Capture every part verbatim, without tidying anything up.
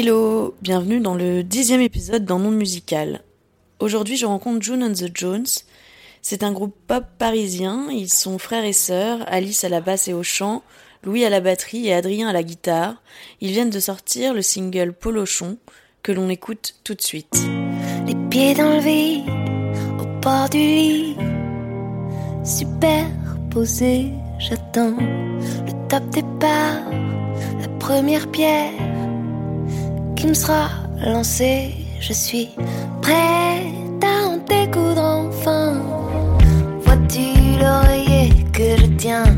Hello, bienvenue dans le dixième épisode d'un monde musical. Aujourd'hui, je rencontre June and the Jones. C'est un groupe pop parisien. Ils sont frères et sœurs, Alice à la basse et au chant, Louis à la batterie et Adrien à la guitare. Ils viennent de sortir le single Polochon, que l'on écoute tout de suite. Les pieds dans le vide, au bord du lit, superposés, j'attends le top départ, la première pierre qui me sera lancée. Je suis prête à en découdre enfin. Vois-tu l'oreiller que je tiens?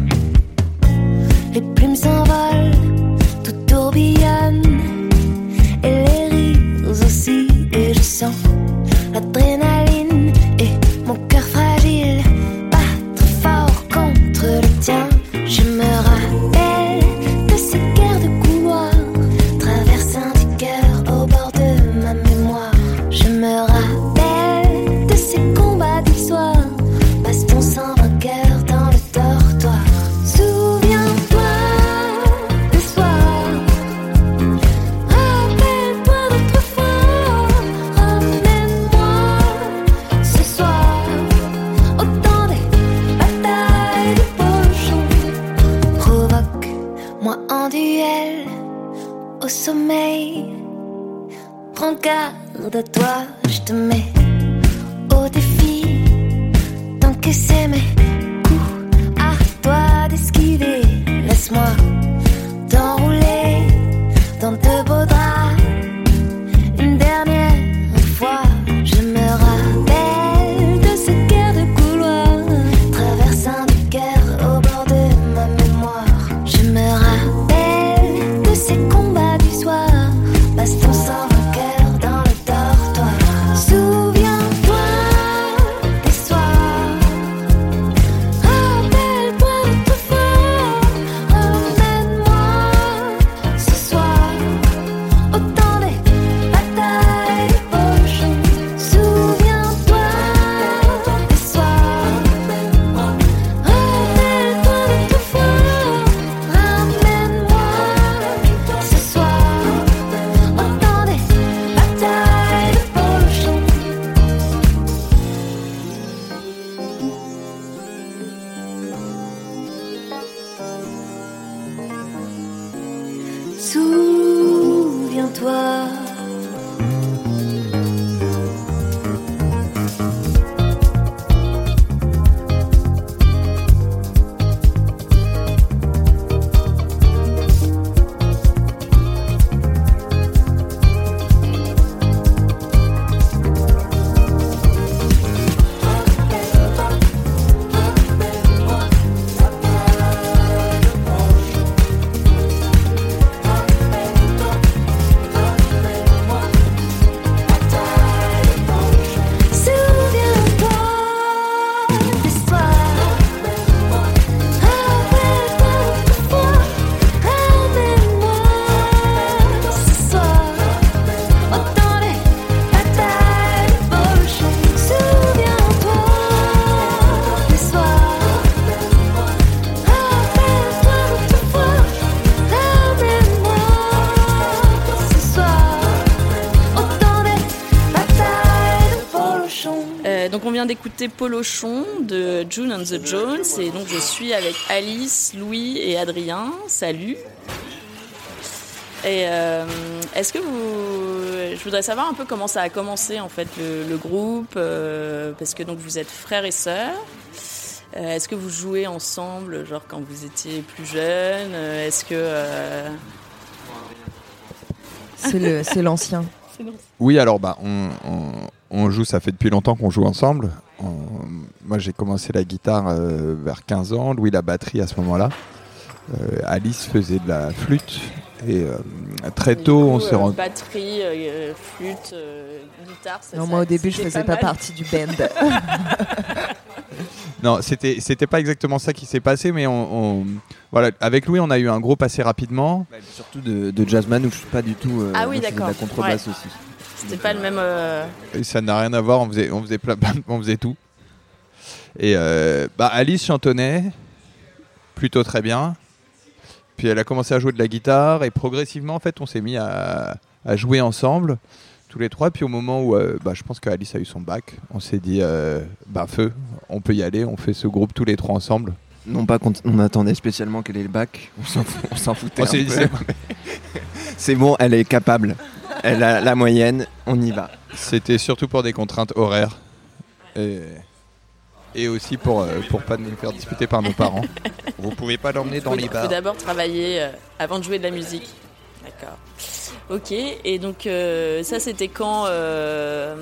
Les plumes s'envolent, tout tourbillonne, et les rires aussi, et je sens l'adrénaline et mon cœur fragile battre fort contre le tien. Je me rappelle de ces guerres de couloir, traversant du cœur au bord de ma mémoire. Je me rappelle de ces combats du soir, passe ton sang vainqueur dans le dortoir. Souviens-toi de soir, rappelle-toi d'autrefois, ramène-moi ce soir au temps des batailles de pochons. Provoque-moi en duel au sommeil. Prends garde à toi, je te mets au défi d'encaisser mes coups, à toi d'esquiver. Laisse-moi t'enrouler dans de beaux draps une dernière fois. Je me rappelle de ces guerres de couloir, traversant du cœur au bord de ma mémoire. Je me rappelle de ces combats du soir, passe ton sang vainqueur dans le dortoir. Souviens-toi des soirs, rappelle-toi autrefois, ramène-moi ce soir au temps des batailles de pochons. Souviens-toi des soirs, rappelle-toi autrefois, ramène-moi ce soir au temps des batailles de pochons. Souviens-toi. Souviens-toi des soirs, rappelle-toi autrefois, ramène-moi ce soir au temps des batailles de pochons. Souviens-toi des soirs, rappelle-toi autrefois, ramène-moi ce soir au temps des batailles de pochons. Euh, donc on vient d'écouter Polochon de June and the Jones et donc je suis avec Alice, Louis et Adrien. Salut. Et euh, est-ce que vous, je voudrais savoir un peu comment ça a commencé en fait le, le groupe, euh, parce que donc vous êtes frères et sœurs. Euh, est-ce que vous jouez ensemble, genre quand vous étiez plus jeune? Euh, Est-ce que euh, C'est le- c'est l'ancien. Oui, alors bah, on, on- on joue, ça fait depuis longtemps qu'on joue ensemble. On- moi j'ai commencé la guitare euh, vers quinze ans, Louis la batterie à ce moment-là. Euh, Alice faisait de la flûte et euh, très tôt on s'est rendu. Batterie, euh, flûte, euh, guitare. Ça, Non, ça- moi au début je c'était faisais pas mal. partie du band. Non, c'était c'était pas exactement ça qui s'est passé, mais on, on- voilà, avec Louis on a eu un groupe assez rapidement. Bah, et puis surtout de, de jazzman où je suis pas du tout. euh, Ah oui, moi, je faisais de la d'accord. contrebasse aussi. C'était pas le même. euh, Et ça n'a rien à voir, on faisait, on faisait, plein- plein- on faisait tout. Et euh, bah, Alice chantonnait plutôt très bien. Puis elle a commencé à jouer de la guitare et progressivement, en fait, on s'est mis à, à jouer ensemble, tous les trois. Puis au moment où, euh, bah, je pense qu'Alice a eu son bac, on s'est dit, euh, bah feu, on peut y aller, on fait ce groupe tous les trois ensemble. Non pas qu'on t- on attendait spécialement qu'elle ait le bac, on s'en, f- on s'en foutait on un peu. C'est bon. C'est bon, elle est capable, elle a la moyenne, on y va. C'était surtout pour des contraintes horaires et... Et aussi pour euh, pour pas nous faire disputer par nos parents. Vous pouvez pas l'emmener dans les bars. Il faut d'abord travailler euh, avant de jouer de la musique. D'accord. Ok. Et donc euh, ça c'était quand euh,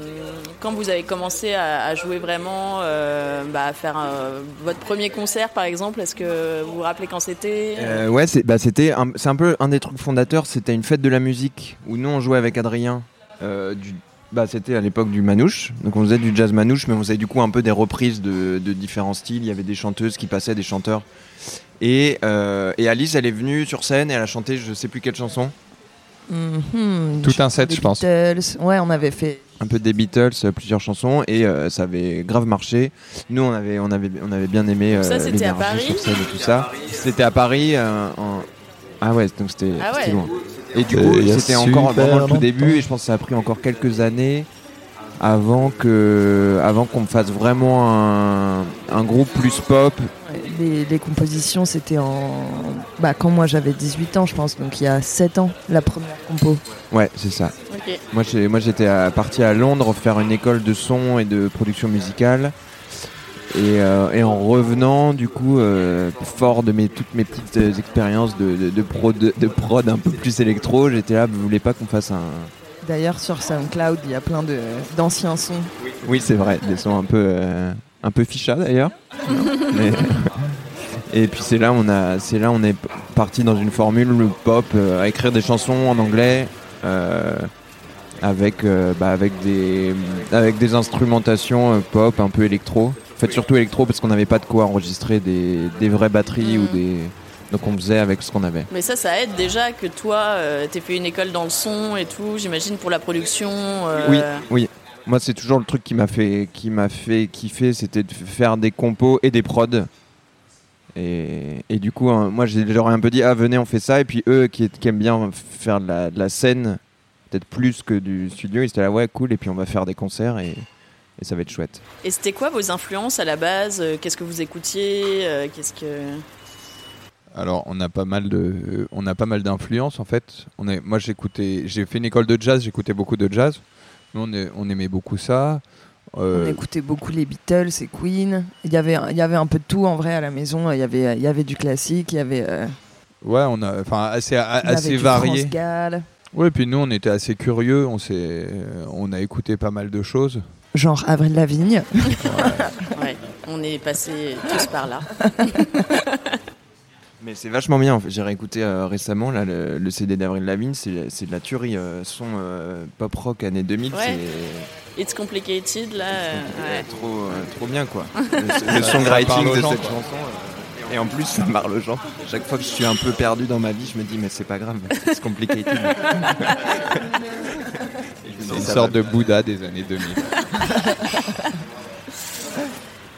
quand vous avez commencé à, à jouer vraiment, euh, bah, à faire euh, votre premier concert par exemple. Est-ce que vous vous rappelez quand c'était ? euh, Ouais, c'est bah c'était un, c'est un peu un des trucs fondateurs. C'était une fête de la musique où nous on jouait avec Adrien. Euh, du, Bah, c'était à l'époque du manouche, donc on faisait du jazz manouche, mais on faisait du coup un peu des reprises de, de différents styles. Il y avait des chanteuses qui passaient, des chanteurs. Et, euh, et Alice, elle est venue sur scène et elle a chanté je sais plus quelle chanson. Mm-hmm. Tout un set, je pense. Beatles, ouais, on avait fait. Un peu des Beatles, plusieurs chansons, et euh, ça avait grave marché. Nous, on avait, on avait, on avait bien aimé euh, ça, c'était l'énergie sur scène et tout ça. C'était à Paris. Euh, en... Ah ouais, donc c'était, ah ouais. c'était loin. Et du coup, euh, c'était encore vraiment le tout début, et je pense que ça a pris encore quelques années avant que, avant qu'on fasse vraiment un, un groupe plus pop. Les, les compositions, c'était en, bah, quand moi j'avais dix-huit ans, je pense, donc il y a sept ans, la première compo. Ouais, c'est ça. Okay. Moi, j'ai, moi, j'étais à, parti à Londres faire une école de son et de production musicale. Et, euh, et en revenant, du coup, euh, fort de mes, toutes mes petites euh, expériences de, de, de, pro, de, de prod un peu plus électro, j'étais là, vous voulez pas qu'on fasse un... D'ailleurs, sur SoundCloud, il y a plein de, d'anciens sons. Oui, c'est vrai, des sons un peu, euh, un peu ficha, d'ailleurs. Mais, et puis c'est là, on a, c'est là on est parti dans une formule pop, euh, à écrire des chansons en anglais, euh, avec, euh, bah, avec, des, avec des instrumentations euh, pop, un peu électro. En fait, surtout électro, parce qu'on n'avait pas de quoi enregistrer des, des vraies batteries. Mmh. Ou des... Donc on faisait avec ce qu'on avait. Mais ça, ça aide déjà que toi, euh, t'aies fait une école dans le son et tout, j'imagine, pour la production. Euh... Oui, oui. Moi, c'est toujours le truc qui m'a fait, qui m'a fait kiffer, c'était de faire des compos et des prods. Et, et du coup, hein, moi, j'aurais un peu dit, ah, venez, on fait ça. Et puis eux, qui, qui aiment bien faire de la, de la scène, peut-être plus que du studio, ils étaient là, ouais, cool, et puis on va faire des concerts et... Et ça va être chouette. Et c'était quoi vos influences à la base ? Qu'est-ce que vous écoutiez ? Qu'est-ce que... Alors, on a pas mal de, on a pas mal d'influences en fait. On est, moi, j'écoutais, j'ai fait une école de jazz, j'écoutais beaucoup de jazz. Nous, on, est, on aimait beaucoup ça. Euh... On écoutait beaucoup les Beatles et Queen. Il y avait, il y avait un peu de tout en vrai à la maison. Il y avait, il y avait du classique, il y avait. Euh... Ouais, on a, enfin, assez, a, assez varié. France Gall. Ouais, puis nous, on était assez curieux. On s'est, on a écouté pas mal de choses. Genre Avril Lavigne. Ouais. Ouais, on est passés tous par là. Mais c'est vachement bien. En fait. J'ai réécouté euh, récemment là, le, le C D d'Avril Lavigne. C'est, c'est de la tuerie. Euh, son euh, pop rock années deux mille. Ouais. C'est... It's Complicated. Là, euh, ouais. Trop, euh, trop bien quoi. Le, le songwriting de gens, cette quoi. chanson. Euh, et en plus, ça marre le genre. Chaque fois que je suis un peu perdu dans ma vie, je me dis mais c'est pas grave. It's Complicated. C'est une sorte de Bouddha des années deux mille.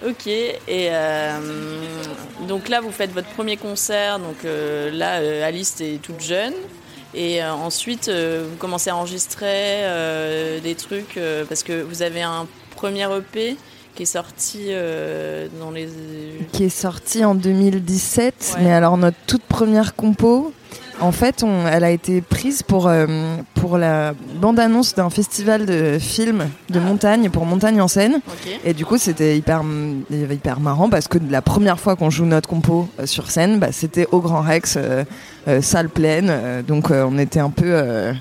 Ok, et euh, donc là vous faites votre premier concert, donc euh, là euh, Alice est toute jeune, et euh, ensuite euh, vous commencez à enregistrer euh, des trucs, euh, parce que vous avez un premier E P qui est sorti euh, dans les... Qui est sorti en deux mille dix-sept, ouais. Mais alors notre toute première compo... En fait, on, elle a été prise pour, euh, pour la bande-annonce d'un festival de films de ah. montagne, pour Montagne en scène. Okay. Et du coup, c'était hyper, hyper marrant parce que la première fois qu'on joue notre compo euh, sur scène, bah, c'était au Grand Rex, euh, euh, salle pleine. Euh, donc, euh, on était un peu... Euh,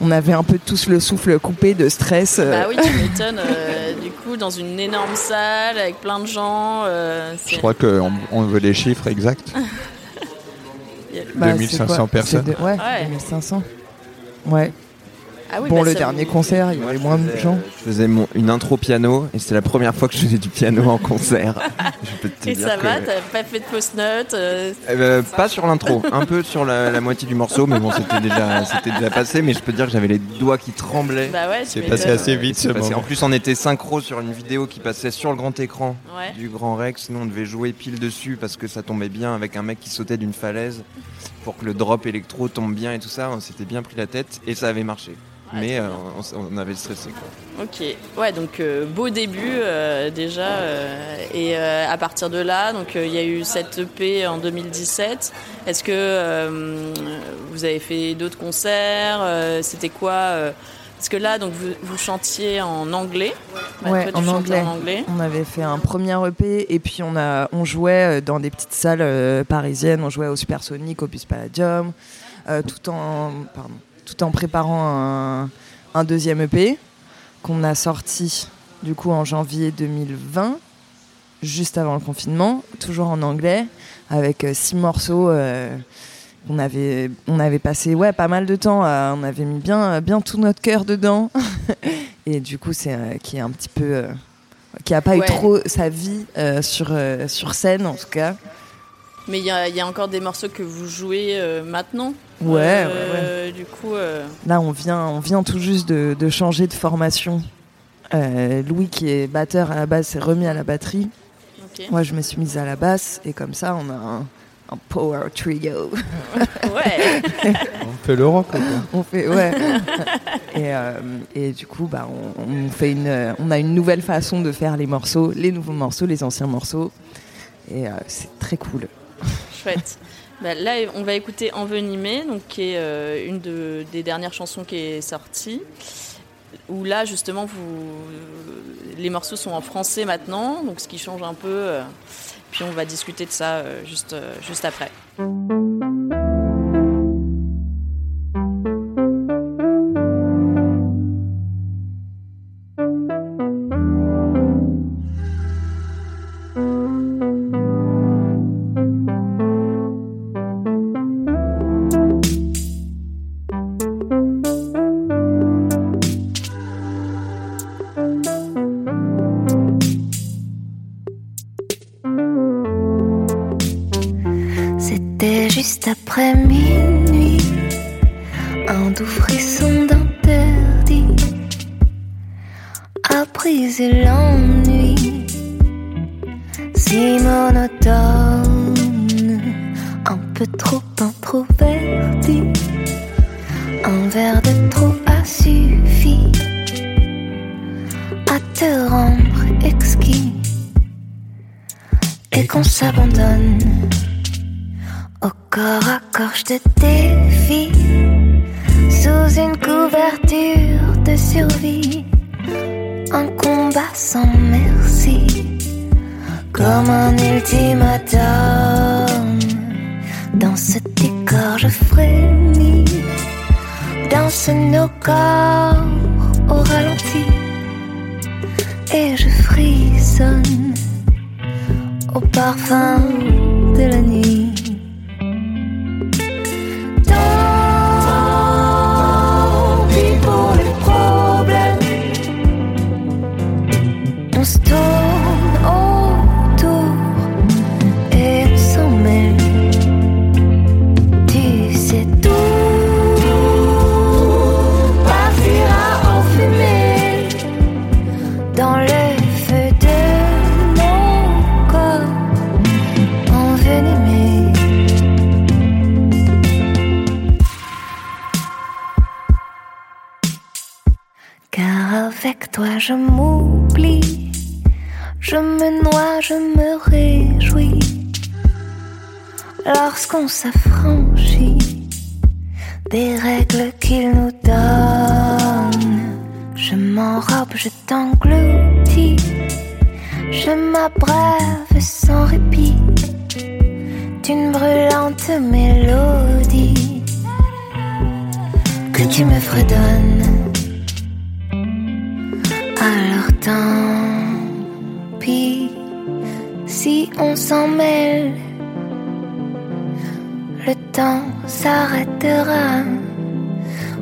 on avait un peu tous le souffle coupé de stress. Euh. Bah oui, tu m'étonnes. Euh, du coup, dans une énorme salle avec plein de gens. Euh, c'est... Je crois qu'on on veut les chiffres exacts. Bah, deux mille cinq cents personnes. C'est de... Ouais, ouais. deux mille cinq cents. Ouais. Ah oui, bon, bah le dernier vous... concert, il y avait moins de gens. Euh, je faisais mon, une intro piano et c'était la première fois que je faisais du piano en concert. Je peux te et dire ça que... va, t'as pas fait de post-notes euh... euh, Pas sur l'intro, un peu sur la, la moitié du morceau, mais bon, c'était déjà, c'était déjà passé. Mais je peux te dire que j'avais les doigts qui tremblaient. Bah ouais, c'est passé assez vite. C'est passé. En plus, on était synchro sur une vidéo qui passait sur le grand écran ouais. du Grand Rex. Nous, on devait jouer pile dessus parce que ça tombait bien avec un mec qui sautait d'une falaise pour que le drop électro tombe bien et tout ça. On s'était bien pris la tête et ça avait marché. Mais euh, on, on avait stressé quoi. Ok, ouais, donc euh, beau début euh, déjà euh, et euh, à partir de là, donc il euh, y a eu cette E P en deux mille dix-sept. Est-ce que euh, vous avez fait d'autres concerts euh, c'était quoi euh, parce que là donc vous, vous chantiez en anglais. Ouais, ouais en, anglais. en anglais. On avait fait un premier E P et puis on a on jouait dans des petites salles euh, parisiennes, on jouait au Supersonic, au Bus Palladium, euh, tout en pardon. tout en préparant un, un deuxième E P qu'on a sorti du coup en janvier deux mille vingt, juste avant le confinement, toujours en anglais, avec euh, six morceaux euh, qu'on avait, on avait passé ouais, pas mal de temps, euh, on avait mis bien, bien tout notre cœur dedans, et du coup c'est euh, qui est un petit peu, euh, qui a pas ouais. eu trop sa vie euh, sur, euh, sur scène en tout cas. Mais il y a, y a encore des morceaux que vous jouez euh, maintenant. Ouais, euh, ouais, ouais. Du coup, euh... là, on vient, on vient tout juste de, de changer de formation. Euh, Louis, qui est batteur à la base, s'est remis à la batterie. Okay. Moi, je me suis mise à la basse. Et comme ça, on a un, un power trio. Ouais. On fait le rock. On fait, ouais. et, euh, et du coup, bah, on, on, fait une, on a une nouvelle façon de faire les morceaux, les nouveaux morceaux, les anciens morceaux. Et euh, c'est très cool. Chouette. Bah là, on va écouter Envenimé, donc, qui est euh, une de, des dernières chansons qui est sortie. Où là, justement, vous, les morceaux sont en français maintenant, donc ce qui change un peu. Euh, puis on va discuter de ça euh, juste, euh, juste après.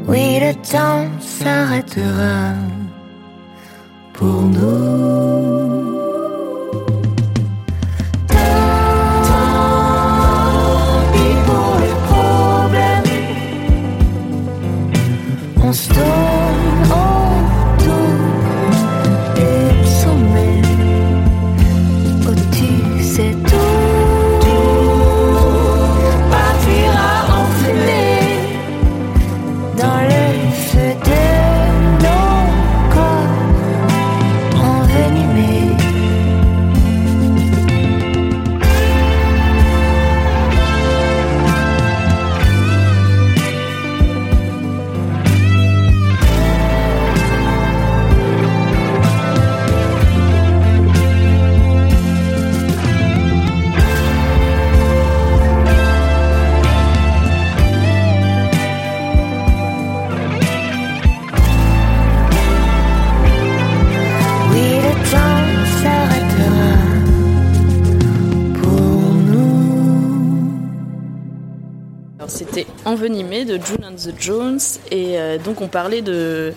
Oui, le temps s'arrêtera pour nous. Tant pis pour les problèmes, on se tourne autour des sommets. Oh, tu sais tout. C'était Envenimé de June and the Jones, et euh, donc on parlait de,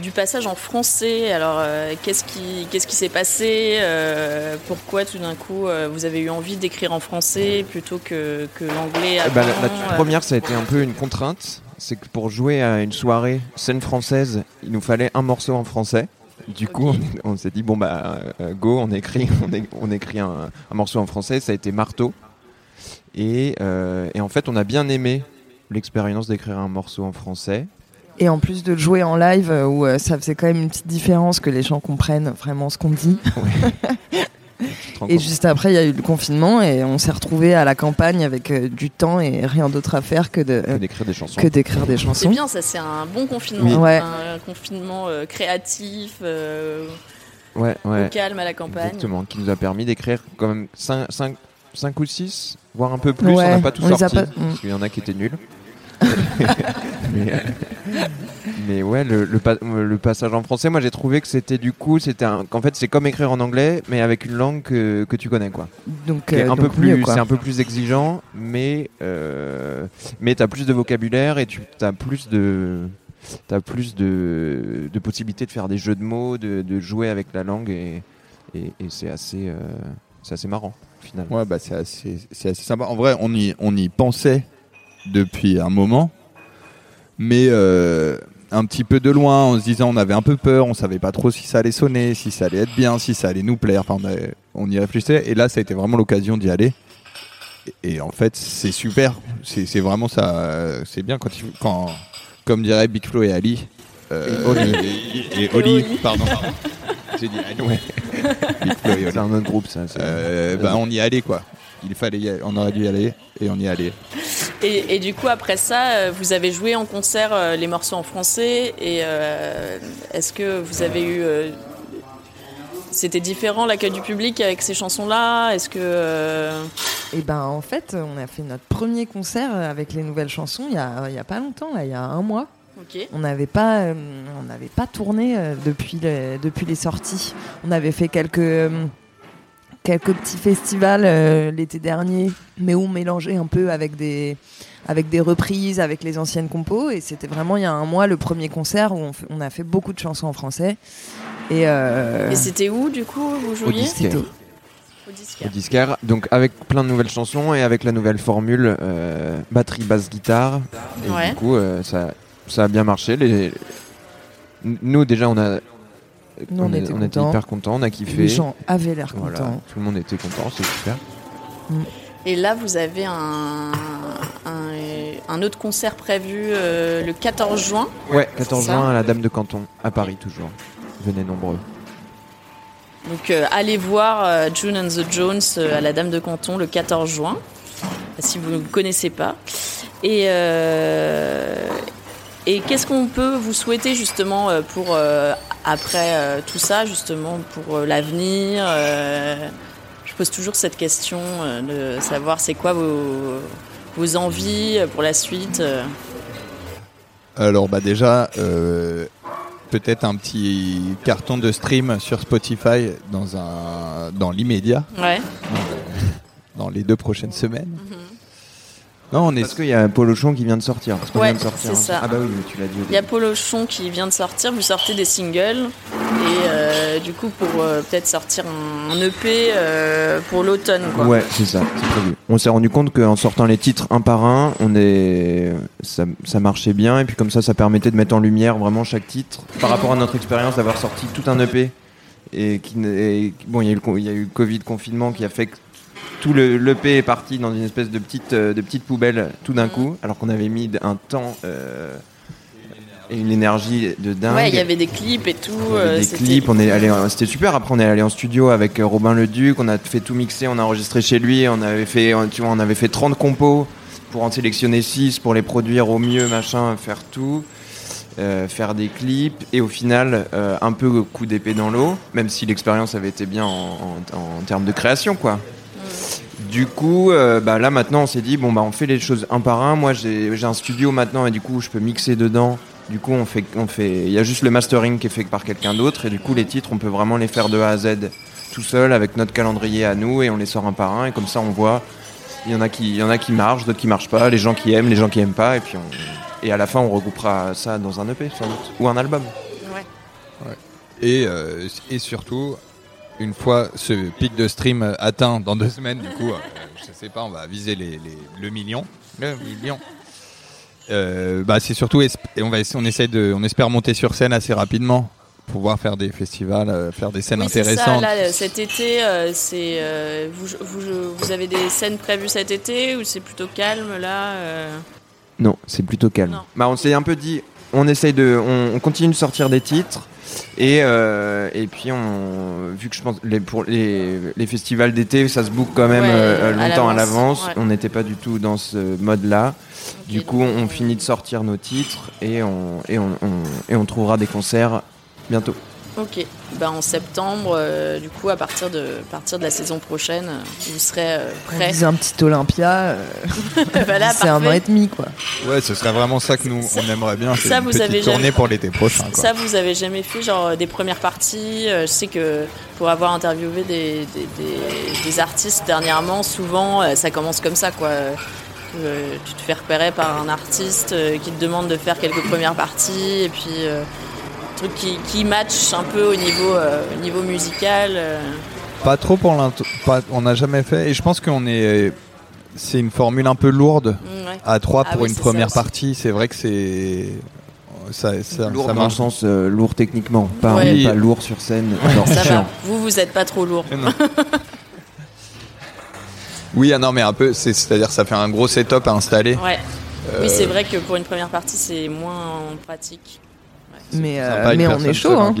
du passage en français. Alors euh, qu'est-ce, qui, qu'est-ce qui s'est passé, euh, pourquoi tout d'un coup euh, vous avez eu envie d'écrire en français plutôt que, que l'anglais avant, bah, La, la toute euh... première, ça a été un peu une contrainte, c'est que pour jouer à une soirée scène française, il nous fallait un morceau en français. Du coup, okay. on, on s'est dit bon bah euh, go, on écrit, on, é, on écrit un, un morceau en français, ça a été Marteau. Et, euh, et en fait, on a bien aimé l'expérience d'écrire un morceau en français. Et en plus de le jouer en live, où euh, ça faisait quand même une petite différence que les gens comprennent vraiment ce qu'on dit. Ouais. Et juste après, il y a eu le confinement et on s'est retrouvés à la campagne avec euh, du temps et rien d'autre à faire que, de, euh, que d'écrire des chansons. Que d'écrire des chansons. C'est bien, ça, c'est un bon confinement, oui. Ouais. Un confinement euh, créatif. Euh, ouais, ouais. Au calme à la campagne. Exactement, qui nous a permis d'écrire quand même cinq ou six, voire un peu plus, ouais, on n'a pas tout sorti, pas... parce qu'il y en a qui étaient nuls. mais, euh, mais ouais, le, le, pa- le passage en français, moi j'ai trouvé que c'était du coup, c'était un, qu'en fait c'est comme écrire en anglais, mais avec une langue que, que tu connais, quoi. Donc, euh, un donc peu plus, mieux, quoi. C'est un peu plus exigeant, mais, euh, mais t'as plus de vocabulaire et tu, t'as plus de... T'as plus de, de possibilités de faire des jeux de mots, de, de jouer avec la langue, et, et, et c'est assez... Euh, c'est assez marrant, finalement. Ouais, bah, c'est assez, c'est assez sympa. En vrai, on y, on y pensait depuis un moment, mais euh, un petit peu de loin, en se disant, on avait un peu peur, on savait pas trop si ça allait sonner, si ça allait être bien, si ça allait nous plaire. Enfin, on, avait, on y réfléchissait, et là, ça a été vraiment l'occasion d'y aller. Et, et en fait, c'est super. C'est, c'est vraiment ça. C'est bien quand, quand comme dirait Big Flo et Ali, euh, et, et, et Oli, pardon. pardon. J'ai dit, ah, ouais. C'est un autre groupe, ça. Euh, bah, on y allait, quoi. Il fallait y aller. On aurait dû y aller, et on y allait. Et, et du coup, après ça, vous avez joué en concert euh, les morceaux en français. Et euh, est-ce que vous avez eu. Euh, c'était différent l'accueil du public avec ces chansons-là ? Est-ce que. Euh... Eh ben, en fait, on a fait notre premier concert avec les nouvelles chansons il y a, y a pas longtemps, là, il y a un mois. Okay. On n'avait pas, euh, on n'avait pas tourné euh, depuis, le, depuis les sorties. On avait fait quelques, euh, quelques petits festivals euh, l'été dernier, mais où on mélangeait un peu avec des, avec des reprises, avec les anciennes compos. Et c'était vraiment, il y a un mois, le premier concert où on, f- on a fait beaucoup de chansons en français. Et, euh... Et c'était où, du coup, vous jouiez ? Au Disquaire. Au Disquaire, donc avec plein de nouvelles chansons et avec la nouvelle formule euh, batterie, basse, guitare. Et ouais. Du coup, euh, ça... ça a bien marché. Les... Nous, déjà, on a. Nous, on, on, était on était hyper contents, on a kiffé. Les gens avaient l'air contents. Voilà, tout le monde était content, c'est super. Et là, vous avez un, un, un autre concert prévu euh, le quatorze juin. Ouais, quatorze juin à la Dame de Canton, à Paris, toujours. Venez nombreux. Donc, euh, allez voir euh, June and the Jones euh, à la Dame de Canton le quatorze juin, si vous ne connaissez pas. Et. Euh... Et qu'est-ce qu'on peut vous souhaiter justement pour euh, après euh, tout ça, justement pour euh, l'avenir euh, Je pose toujours cette question euh, de savoir c'est quoi vos, vos envies pour la suite euh. Alors bah déjà, euh, peut-être un petit carton de stream sur Spotify dans, un, dans l'immédiat, ouais. dans, dans les deux prochaines semaines. Mm-hmm. Non, on est... parce qu'il y a Polochon qui vient de sortir. Parce ouais, vient de sortir, c'est hein. ça. Ah bah oui, mais tu l'as dit. Il y a Polochon qui vient de sortir. Vous sortez des singles. Et euh, du coup, pour euh, peut-être sortir un E P euh, pour l'automne, quoi. Ouais, c'est ça. C'est prévu. On s'est rendu compte qu'en sortant les titres un par un, on est... ça, ça marchait bien. Et puis comme ça, ça permettait de mettre en lumière vraiment chaque titre. Par rapport à notre expérience d'avoir sorti tout un E P. Et, qui... et bon, il y, y a eu le Covid, confinement qui a fait que tout le, l'E P est parti dans une espèce de petite, euh, de petite poubelle tout d'un coup, alors qu'on avait mis un temps euh, et une énergie de dingue. Ouais, il y avait des clips et tout. Euh, des c'était... clips, on est allé, c'était super. Après, on est allé en studio avec Robin Leduc, on a fait tout mixer, on a enregistré chez lui, on avait fait, tu vois, on avait fait trente compos pour en sélectionner six, pour les produire au mieux, machin, faire tout. Euh, faire des clips et au final euh, un peu coup d'épée dans l'eau, même si l'expérience avait été bien en, en, en termes de création, quoi. Du coup, euh, bah là maintenant on s'est dit bon bah on fait les choses un par un. Moi j'ai, j'ai un studio maintenant et du coup je peux mixer dedans. Du coup on fait on fait. Il y a juste le mastering qui est fait par quelqu'un d'autre et du coup les titres on peut vraiment les faire de A à Z tout seul avec notre calendrier à nous et on les sort un par un et comme ça on voit il y en a qui il y en a qui marchent, d'autres qui marchent pas, les gens qui aiment, les gens qui aiment pas et puis on, et à la fin on regroupera ça dans un E P sans doute ou un album. Ouais. Ouais. Et euh, et surtout. Une fois ce pic de stream atteint dans deux semaines, du coup, euh, je sais pas, on va viser les, les, le million. Le million. Euh, bah, c'est surtout, esp- et on, va essa- on, essaie de, on espère monter sur scène assez rapidement pour pouvoir faire des festivals, euh, faire des scènes oui, intéressantes. C'est ça, là, cet été, euh, c'est, euh, vous, vous, vous avez des scènes prévues cet été ou c'est plutôt calme là euh... Non, c'est plutôt calme. Non. Bah, on s'est un peu dit, on, essaie de, on, on continue de sortir des titres. Et, euh, et puis, on, vu que je pense les, pour les, les festivals d'été, ça se book quand même ouais, euh, longtemps à l'avance. À l'avance. Ouais. On n'était pas du tout dans ce mode-là. Okay, du coup, donc, on euh... finit de sortir nos titres et on, et on, on, et on trouvera des concerts bientôt. Ok. Ben, en septembre, euh, du coup, à partir de, partir de la saison prochaine, vous serez euh, prêts. On disait un petit Olympia, euh... voilà, c'est parfait. Un an et demi, quoi. Ouais, ce serait vraiment ça que nous, ça, on aimerait bien. C'est ça, une vous petite avez tournée jamais... pour l'été prochain, quoi. Ça, vous avez jamais fait, genre, des premières parties. Je sais que pour avoir interviewé des, des, des, des artistes dernièrement, souvent, ça commence comme ça, quoi. Euh, tu te fais repérer par un artiste qui te demande de faire quelques premières parties, et puis... Euh... truc qui, qui match un peu au niveau, euh, au niveau musical euh. Pas trop pour l'intro, pas, on n'a jamais fait et je pense qu'on est c'est une formule un peu lourde mmh, ouais. à trois ah pour oui, une première partie c'est vrai que c'est ça, ça, lourd ça dans le sens euh, lourd techniquement pas, ouais. oui. pas lourd sur scène non, ça va. vous vous êtes pas trop lourd oui ah non mais un peu c'est, c'est-à-dire ça fait un gros setup à installer ouais. euh... oui c'est vrai que pour une première partie c'est moins pratique. Mais, euh, mais on est chaud, hein.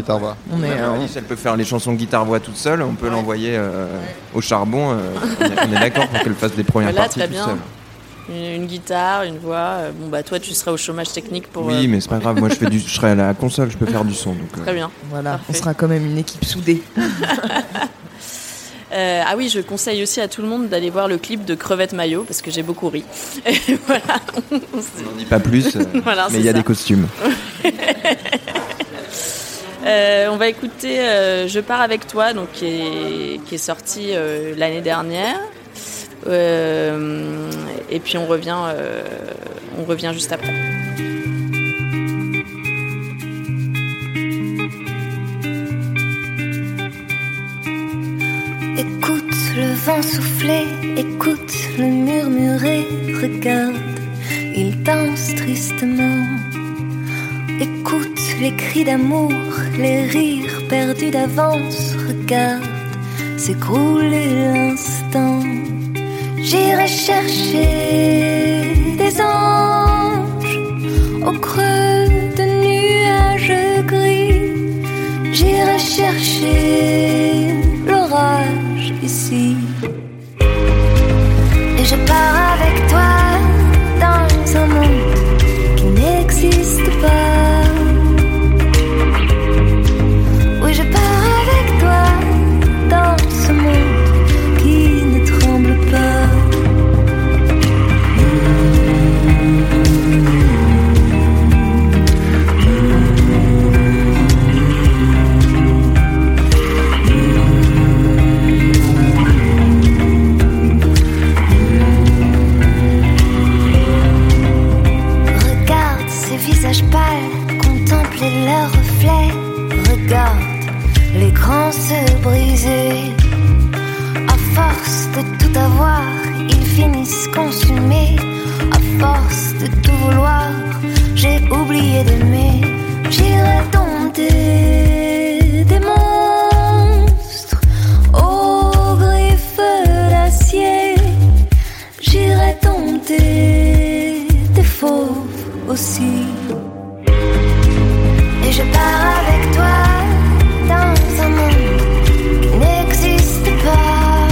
On est, euh, elle peut faire les chansons guitare-voix toute seule, on peut ouais. l'envoyer euh, ouais. au charbon, euh, on, est, on est d'accord pour qu'elle fasse des premières voilà, parties toute bien. seule. Une, une guitare, une voix, euh, bon bah toi tu seras au chômage technique pour... Oui euh... mais c'est pas grave, moi je, fais du, je serai à la console, je peux faire du son. Donc, euh... Très bien. Voilà, parfait. On sera quand même une équipe soudée. Euh, ah oui, je conseille aussi à tout le monde d'aller voir le clip de Crevette Mayo parce que j'ai beaucoup ri. Et voilà, on n'en dit pas plus, euh, voilà, mais il y a ça. Des costumes. euh, on va écouter euh, Je pars avec toi, donc, qui, est, qui est sorti euh, l'année dernière. Euh, et puis on revient, euh, on revient juste après. Écoute le vent souffler, écoute le murmurer, regarde, il danse tristement. Écoute les cris d'amour, les rires perdus d'avance, regarde, s'écrouler l'instant. J'irai chercher des anges au creux de nuages gris. J'irai chercher l'orage ici. Et je pars avec toi dans un monde qui n'existe pas. Oui, je pars avec toi dans ce monde qui ne tremble pas. Mmh. regarde l'écran se briser. À force de tout avoir, ils finissent consumés. À force de tout vouloir, j'ai oublié d'aimer. J'irai dompter des monstres aux griffes d'acier. J'irai dompter des fauves aussi. Et je pars avec toi dans un monde qui n'existe pas.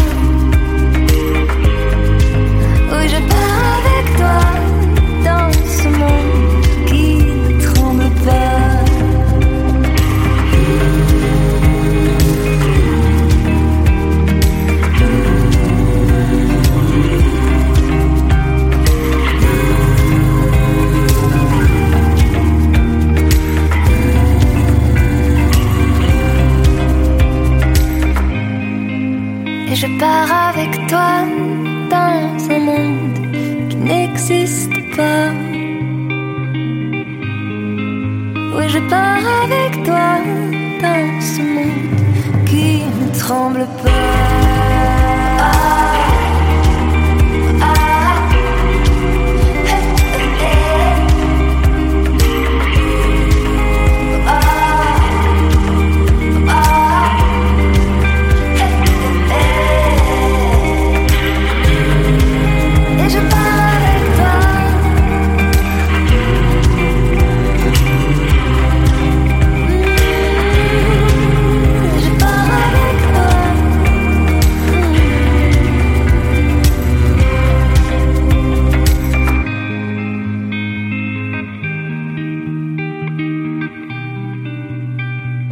Oui, je pars avec toi dans ce monde qui ne tremble pas. Je pars avec toi dans un monde qui n'existe pas. Oui, je pars avec toi dans ce monde qui ne tremble pas. Ah.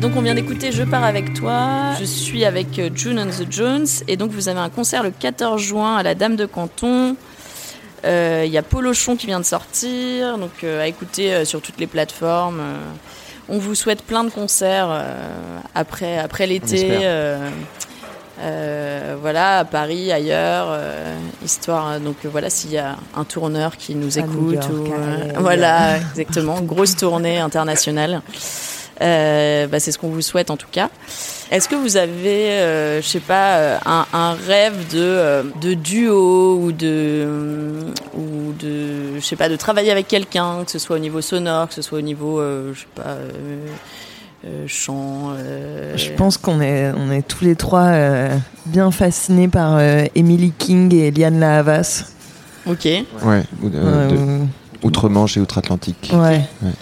Donc on vient d'écouter Je pars avec toi, je suis avec June and the Jones et donc vous avez un concert le quatorze juin à la Dame de Canton. Il euh, y a Polochon qui vient de sortir, donc euh, à écouter euh, sur toutes les plateformes. Euh, on vous souhaite plein de concerts euh, après, après l'été, euh, euh, voilà, à Paris, ailleurs, euh, histoire. Donc euh, voilà, s'il y a un tourneur qui nous écoute, à New York, ou, euh, à... voilà, exactement, grosse tournée internationale. Euh, bah c'est ce qu'on vous souhaite en tout cas. Est-ce que vous avez, euh, je sais pas, un, un rêve de euh, de duo ou de ou de, je sais pas, de travailler avec quelqu'un, que ce soit au niveau sonore, que ce soit au niveau, euh, je sais pas, euh, euh, chant. Euh... Je pense qu'on est on est tous les trois euh, bien fascinés par euh, Emily King et Liane La Havas. Ok. Ouais. Ou de, euh, de... Outre-Manche et Outre-Atlantique. Ouais. Ouais.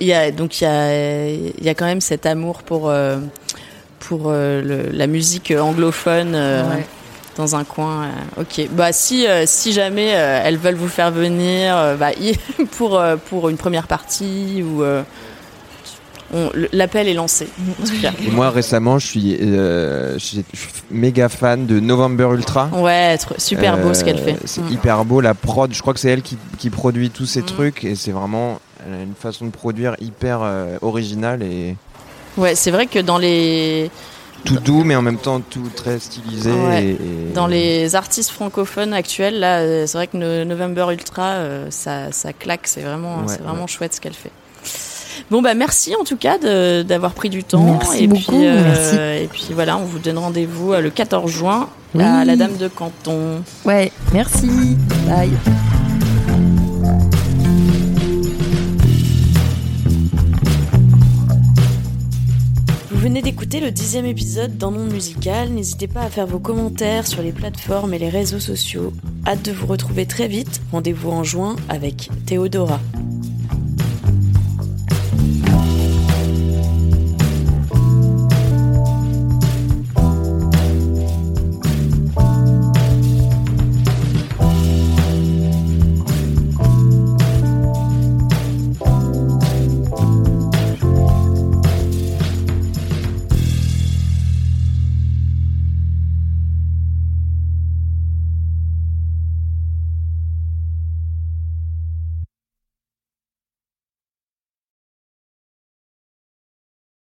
Il y a, donc il y a, il y a quand même cet amour pour, euh, pour euh, le, la musique anglophone euh, ouais. dans un coin. Euh, ok. Bah, si, euh, si jamais euh, elles veulent vous faire venir euh, bah, pour, euh, pour une première partie ou... Euh, On, l'appel est lancé. Et moi récemment, je suis, euh, je suis méga fan de November Ultra. Ouais, tr- super beau euh, ce qu'elle fait. C'est mmh. hyper beau la prod. Je crois que c'est elle qui, qui produit tous ces mmh. trucs et c'est vraiment une façon de produire hyper euh, originale et. Ouais, c'est vrai que dans les. Tout doux mais en même temps tout très stylisé. Ouais. Et, et... Dans les artistes francophones actuels, là, c'est vrai que no- November Ultra, euh, ça, ça claque. C'est vraiment, ouais, c'est vraiment ouais. chouette ce qu'elle fait. Bon bah merci en tout cas de, d'avoir pris du temps. Merci et beaucoup, puis, euh, merci. Et puis voilà, on vous donne rendez-vous le quatorze juin oui. à la Dame de Canton. Ouais, merci. Bye. Vous venez d'écouter le dixième épisode d'En Monde Musical. N'hésitez pas à faire vos commentaires sur les plateformes et les réseaux sociaux. Hâte de vous retrouver très vite. Rendez-vous en juin avec Théodora.